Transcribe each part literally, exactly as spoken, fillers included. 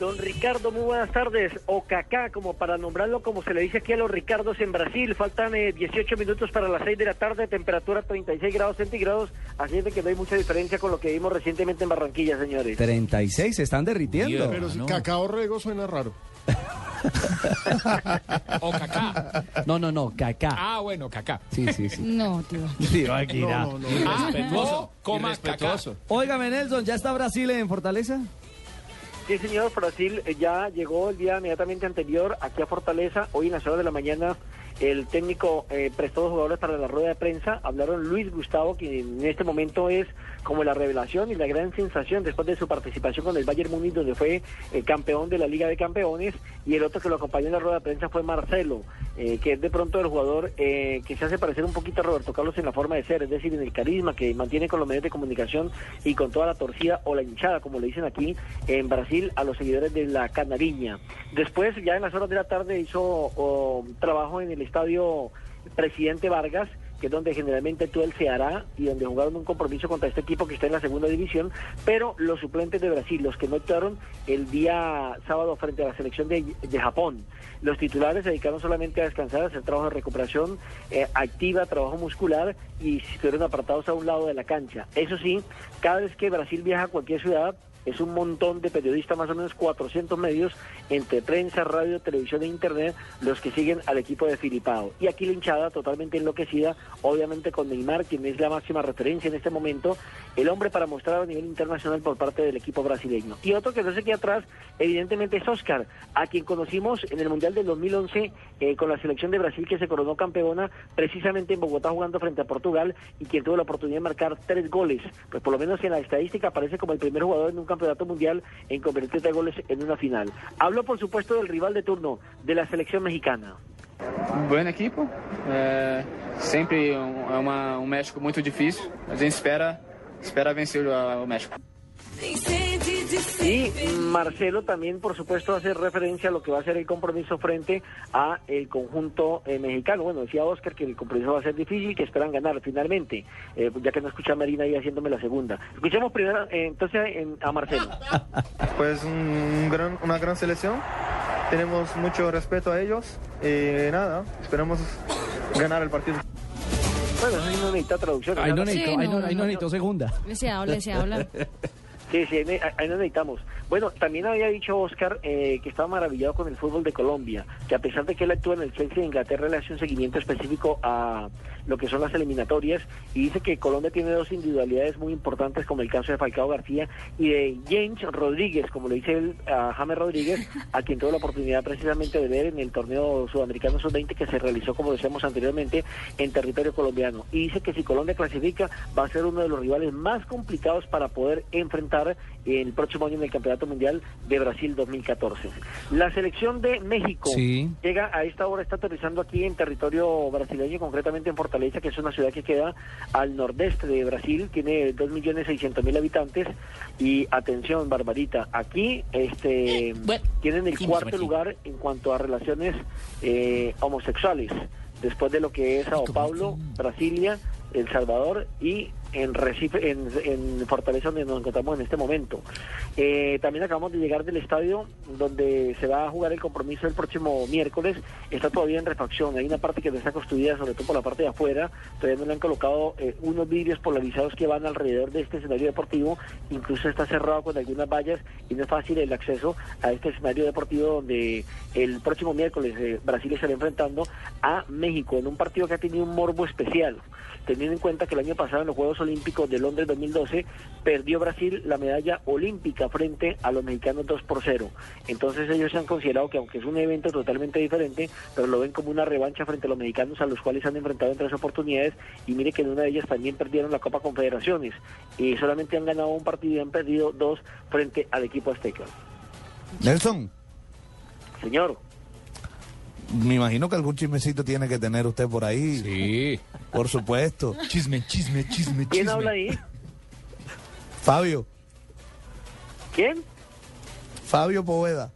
Don Ricardo, muy buenas tardes, o Cacá, como para nombrarlo como se le dice aquí a los Ricardos en Brasil. Faltan eh, dieciocho minutos para las seis de la tarde, temperatura treinta y seis grados centígrados, así es de que no hay mucha diferencia con lo que vimos recientemente en Barranquilla, señores. treinta y seis, se están derritiendo. Dios, pero si no. Cacá Orrego suena raro. O Cacá. No, no, no, Cacá. Ah, bueno, Cacá. Sí, sí, sí. No, tío. Tío, aquí no, no, no. Ah, respetuoso, coma, respetuoso. Óigame, Nelson, ¿ya está Brasil en Fortaleza? Sí, señor, Brasil ya llegó el día inmediatamente anterior aquí a Fortaleza. Hoy en las horas de la mañana el técnico eh, prestó dos jugadores para la rueda de prensa. Hablaron Luis Gustavo, que en este momento es como la revelación y la gran sensación después de su participación con el Bayern Múnich, donde fue eh, campeón de la Liga de Campeones. Y el otro que lo acompañó en la rueda de prensa fue Marcelo, eh, que es de pronto el jugador eh, que se hace parecer un poquito a Roberto Carlos en la forma de ser, es decir, en el carisma que mantiene con los medios de comunicación y con toda la torcida o la hinchada, como le dicen aquí en Brasil, a los seguidores de la Canariña. Después, ya en las horas de la tarde, hizo oh, trabajo en el estadio Presidente Vargas, que es donde generalmente actúa el Ceará y donde jugaron un compromiso contra este equipo que está en la segunda división, pero los suplentes de Brasil, los que no actuaron el día sábado frente a la selección de, de Japón. Los titulares se dedicaron solamente a descansar, a hacer trabajo de recuperación eh, activa, trabajo muscular, y estuvieron apartados a un lado de la cancha. Eso sí, cada vez que Brasil viaja a cualquier ciudad, es un montón de periodistas, más o menos cuatrocientos medios, entre prensa, radio, televisión e internet, los que siguen al equipo de Filipao. Y aquí la hinchada totalmente enloquecida, obviamente con Neymar, quien es la máxima referencia en este momento, el hombre para mostrar a nivel internacional por parte del equipo brasileño. Y otro que no se queda atrás, evidentemente, es Óscar, a quien conocimos en el Mundial del dos mil once eh, con la selección de Brasil, que se coronó campeona precisamente en Bogotá jugando frente a Portugal, y quien tuvo la oportunidad de marcar tres goles. Pues por lo menos en la estadística aparece como el primer jugador en un Campeonato Mundial en convertir tres goles en una final. Habló, por supuesto, del rival de turno, de la selección mexicana. Un buen equipo, eh, siempre es un, una, un México muy difícil. A gente espera, espera vencer al México. Y Marcelo también, por supuesto, hace referencia a lo que va a ser el compromiso frente a el conjunto eh, mexicano. Bueno, decía Óscar que el compromiso va a ser difícil, que esperan ganar finalmente, eh, ya que no escucha a Marina ahí haciéndome la segunda. Escuchemos primero eh, entonces en, a Marcelo. Pues un gran, una gran selección, tenemos mucho respeto a ellos y nada, esperamos ganar el partido. Bueno, eso sí no necesita traducción. Ahí no necesito segunda. Se habla, se habla. Sí, sí, ahí nos necesitamos. Bueno, también había dicho Óscar eh, que estaba maravillado con el fútbol de Colombia, que a pesar de que él actúa en el Chelsea de Inglaterra, le hace un seguimiento específico a lo que son las eliminatorias, y dice que Colombia tiene dos individualidades muy importantes, como el caso de Falcao García y de James Rodríguez, como le dice él a James Rodríguez, a quien tuvo la oportunidad precisamente de ver en el torneo sudamericano sub veinte que se realizó, como decíamos anteriormente, en territorio colombiano. Y dice que si Colombia clasifica, va a ser uno de los rivales más complicados para poder enfrentar el próximo año en el Campeonato Mundial de Brasil dos mil catorce. La selección de México sí. llega a esta hora, está aterrizando aquí en territorio brasileño, concretamente en Fortaleza, que es una ciudad que queda al nordeste de Brasil, tiene dos millones seiscientos mil habitantes, y atención, Barbarita, aquí este bueno, tienen el cuarto lugar en cuanto a relaciones eh, homosexuales, después de lo que es Sao Paulo, Brasilia, El Salvador y en Recife, en, en Fortaleza, donde nos encontramos en este momento. Eh, también acabamos de llegar del estadio donde se va a jugar el compromiso el próximo miércoles. Está todavía en refacción, hay una parte que no está construida, sobre todo por la parte de afuera, todavía no le han colocado eh, unos vidrios polarizados que van alrededor de este escenario deportivo, incluso está cerrado con algunas vallas y no es fácil el acceso a este escenario deportivo donde el próximo miércoles eh, Brasil estará enfrentando a México en un partido que ha tenido un morbo especial, teniendo en cuenta que el año pasado en los Juegos Olímpicos de Londres dos mil doce perdió Brasil la medalla olímpica frente a los mexicanos dos por cero. Entonces ellos se han considerado que, aunque es un evento totalmente diferente, pero lo ven como una revancha frente a los mexicanos, a los cuales se han enfrentado en tres oportunidades, y mire que en una de ellas también perdieron la Copa Confederaciones y solamente han ganado un partido y han perdido dos frente al equipo azteca. Nelson. Señor. Me imagino que algún chismecito tiene que tener usted por ahí. Sí. Por supuesto. Chisme, chisme, chisme, chisme. ¿Quién habla ahí? Fabio. ¿Quién? Fabio Poveda.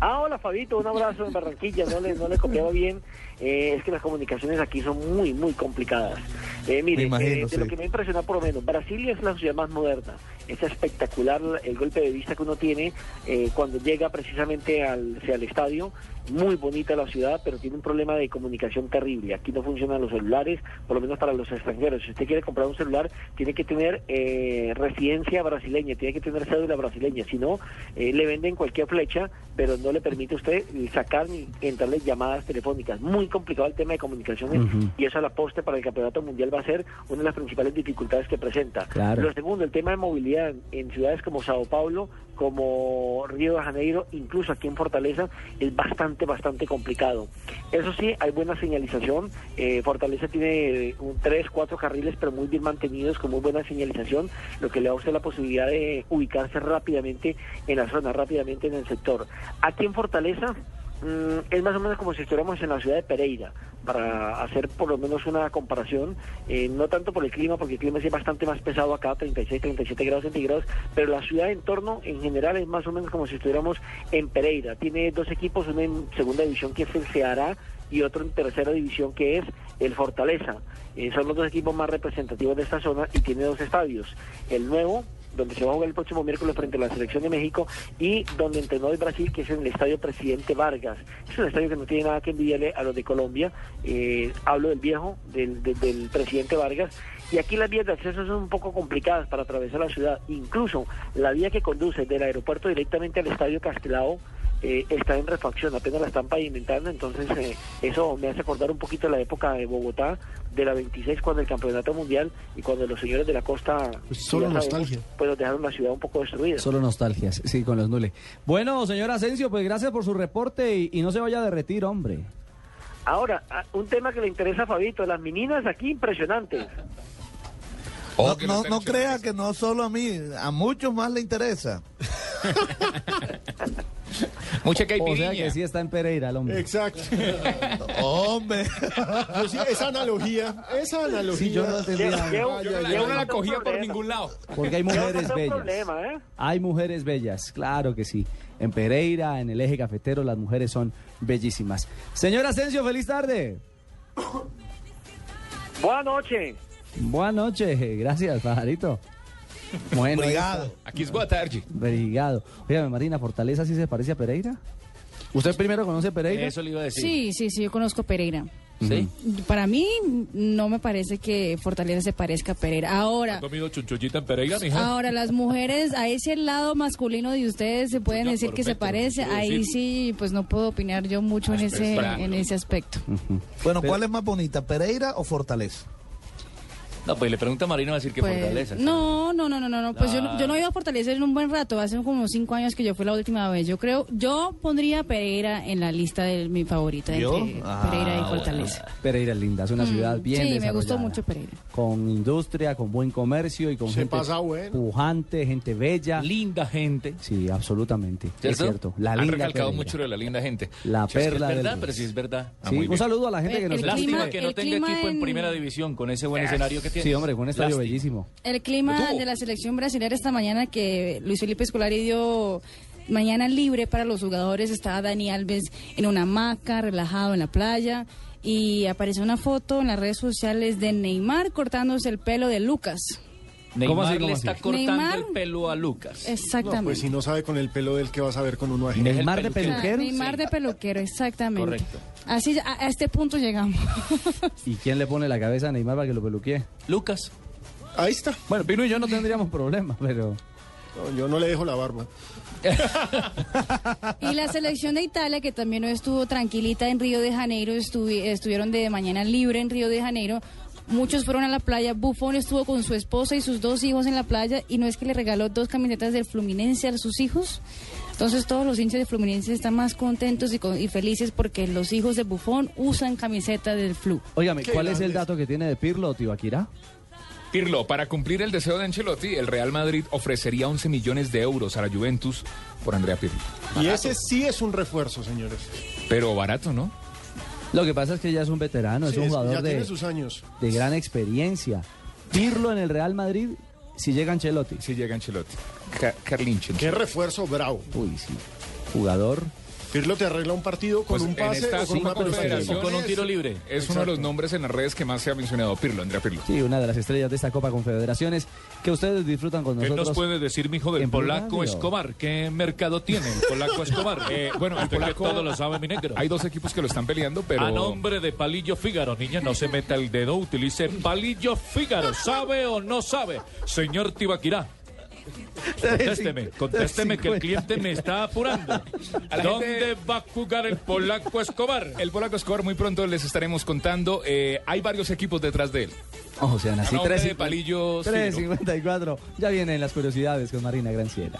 Ah, hola, Fabito, un abrazo en Barranquilla, no le, no le copiaba bien. Eh, es que las comunicaciones aquí son muy, muy complicadas. Eh, mire, imagino, eh, de sí. Lo que me impresiona, por lo menos, Brasilia es la ciudad más moderna, es espectacular el golpe de vista que uno tiene eh, cuando llega precisamente al, al estadio. Muy bonita la ciudad, pero tiene un problema de comunicación terrible. Aquí no funcionan los celulares, por lo menos para los extranjeros. Si usted quiere comprar un celular, tiene que tener eh, residencia brasileña, tiene que tener cédula brasileña. Si no, eh, le venden cualquier flecha, pero no le permite a usted sacar ni entrarle llamadas telefónicas. Muy complicado el tema de comunicaciones, uh-huh. y eso a la postre para el Campeonato Mundial va a ser una de las principales dificultades que presenta. Claro. Lo segundo, el tema de movilidad en ciudades como Sao Paulo, como Río de Janeiro, incluso aquí en Fortaleza, es bastante, bastante complicado. Eso sí, hay buena señalización. Eh, Fortaleza tiene un tres, cuatro carriles, pero muy bien mantenidos, con muy buena señalización, lo que le da a usted la posibilidad de ubicarse rápidamente en la zona, rápidamente en el sector. Aquí en Fortaleza, mmm, es más o menos como si estuviéramos en la ciudad de Pereira, para hacer por lo menos una comparación, eh, no tanto por el clima, porque el clima es bastante más pesado acá, treinta y seis, treinta y siete grados centígrados, pero la ciudad en torno en general es más o menos como si estuviéramos en Pereira. Tiene dos equipos, uno en segunda división que es el Ceará y otro en tercera división que es el Fortaleza. Eh, son los dos equipos más representativos de esta zona y tiene dos estadios, el nuevo, donde se va a jugar el próximo miércoles frente a la Selección de México, y donde entrenó el Brasil, que es en el Estadio Presidente Vargas. Es un estadio que no tiene nada que envidiarle a los de Colombia. Eh, hablo del viejo, del, del, del Presidente Vargas. Y aquí las vías de acceso son un poco complicadas para atravesar la ciudad. Incluso la vía que conduce del aeropuerto directamente al Estadio Castelao Eh, está en refacción, apenas la están pavimentando, entonces eh, eso me hace acordar un poquito la época de Bogotá, de la veintiséis, cuando el Campeonato Mundial y cuando los señores de la costa, pues solo nostalgia, sabemos, pues dejaron la ciudad un poco destruida. Solo nostalgias, sí, con los nules. Bueno, señor Asensio, pues gracias por su reporte y, y no se vaya a derretir, hombre. Ahora, un tema que le interesa a Fabito, las meninas aquí impresionantes. No, no, no crea que no solo a mí, a muchos más le interesa. Mucha que hay o sea que sí está en Pereira el hombre. Exacto. Hombre. Yo sí, esa analogía, esa analogía. Sí, yo no entendía. Yo, yo, yo, yo, yo no la cogía por problema. Ningún lado. Porque hay mujeres bellas. Problema, ¿eh? Hay mujeres bellas, claro que sí. En Pereira, en el Eje Cafetero, las mujeres son bellísimas. Señor Asensio, feliz tarde. Buenas noches. Buenas noches, gracias, pajarito. Bueno, obrigado. Aquí es buena tarde. Obrigado. Oiga, Marina, ¿Fortaleza sí se parece a Pereira? ¿Usted primero conoce Pereira? Eso le iba a decir. Sí, sí, sí, yo conozco Pereira. ¿Sí? Para mí, no me parece que Fortaleza se parezca a Pereira. Ahora... comido chunchullita en Pereira, mija? Ahora, las mujeres, a ese lado masculino de ustedes se pueden no, decir que se parece. Ahí sí, pues no puedo opinar yo mucho en ese, en ese aspecto. Uh-huh. Bueno, ¿cuál es más bonita, Pereira o Fortaleza? No, pues le pregunta a Marina, va a decir que pues, Fortaleza. No, no, no, no, no, no. Pues ah. yo, yo no he ido a Fortaleza en un buen rato, hace como cinco años que yo fui la última vez. Yo creo, yo pondría Pereira en la lista de mi favorita de ah, Pereira y Fortaleza. Bueno. Pereira es linda, es una mm, ciudad bien sí, desarrollada. Sí, me gustó mucho Pereira. Con industria, con buen comercio y con Se gente pasa bueno. pujante, gente bella. Linda gente. Sí, absolutamente. ¿Cierto? Es cierto. La Han linda recalcado Pereira. Mucho de la linda gente. La o sea, perla es verdad, de pero sí es verdad. Ah, sí, un bien. Saludo a la gente el, que nos... Lástima que no tenga equipo en... en primera división con ese buen escenario que tiene. Sí, hombre, fue un estadio Plastic. Bellísimo. El clima de la selección brasileña esta mañana que Luis Felipe Escolari dio mañana libre para los jugadores, estaba Dani Alves en una hamaca, relajado en la playa, y apareció una foto en las redes sociales de Neymar cortándose el pelo de Lucas. Neymar ¿Cómo así, cómo le está así? Cortando Neymar, el pelo a Lucas. Exactamente. No, pues si no sabe con el pelo de él, ¿qué vas a ver con uno ajeno? Neymar de peluquero. Ah, Neymar sí. de peluquero, exactamente. Correcto. Así, a, a este punto llegamos. ¿Y quién le pone la cabeza a Neymar para que lo peluquee? Lucas. Ahí está. Bueno, Pino y yo no tendríamos problemas, pero... No, yo no le dejo la barba. Y la selección de Italia, que también no estuvo tranquilita en Río de Janeiro, estuvi, estuvieron de mañana libre en Río de Janeiro. Muchos fueron a la playa. Bufón estuvo con su esposa y sus dos hijos en la playa, y no es que le regaló dos camisetas del Fluminense a sus hijos. Entonces todos los hinchas de Fluminense están más contentos y, con, y felices porque los hijos de Bufón usan camiseta del Flu. Óigame, ¿cuál grandes. Es el dato que tiene de Pirlo, Tibaquirá? Pirlo, para cumplir el deseo de Ancelotti, el Real Madrid ofrecería once millones de euros a la Juventus por Andrea Pirlo. Barato. Y ese sí es un refuerzo, señores. Pero barato, ¿no? Lo que pasa es que ya es un veterano, sí, es un jugador de, sus años. De gran experiencia. Pirlo en el Real Madrid, si llega Ancelotti. Si llega Ancelotti. Car- Carlinche. Qué refuerzo bravo. Uy, sí. Jugador Pirlo te arregla un partido con pues un pase esta, o con una confederación, con un tiro libre. Es Exacto. uno de los nombres en las redes que más se ha mencionado, Pirlo, Andrea Pirlo. Sí, una de las estrellas de esta Copa Confederaciones que ustedes disfrutan con nosotros. ¿Qué nos puede decir, mijo, del polaco Escobar? ¿Qué mercado tiene el polaco Escobar? eh, bueno, el polaco todo lo sabe, mi negro. Hay dos equipos que lo están peleando, pero... A nombre de Palillo Fígaro, niña, no se meta el dedo, utilice Palillo Fígaro. ¿Sabe o no sabe, señor Tibaquirá? Contésteme, contésteme que el cliente me está apurando. ¿Dónde va a jugar el polaco Escobar? El polaco Escobar muy pronto les estaremos contando. Eh, hay varios equipos detrás de él. O sea, así tres cincuenta y cuatro. Ya vienen las curiosidades con Marina Granciera.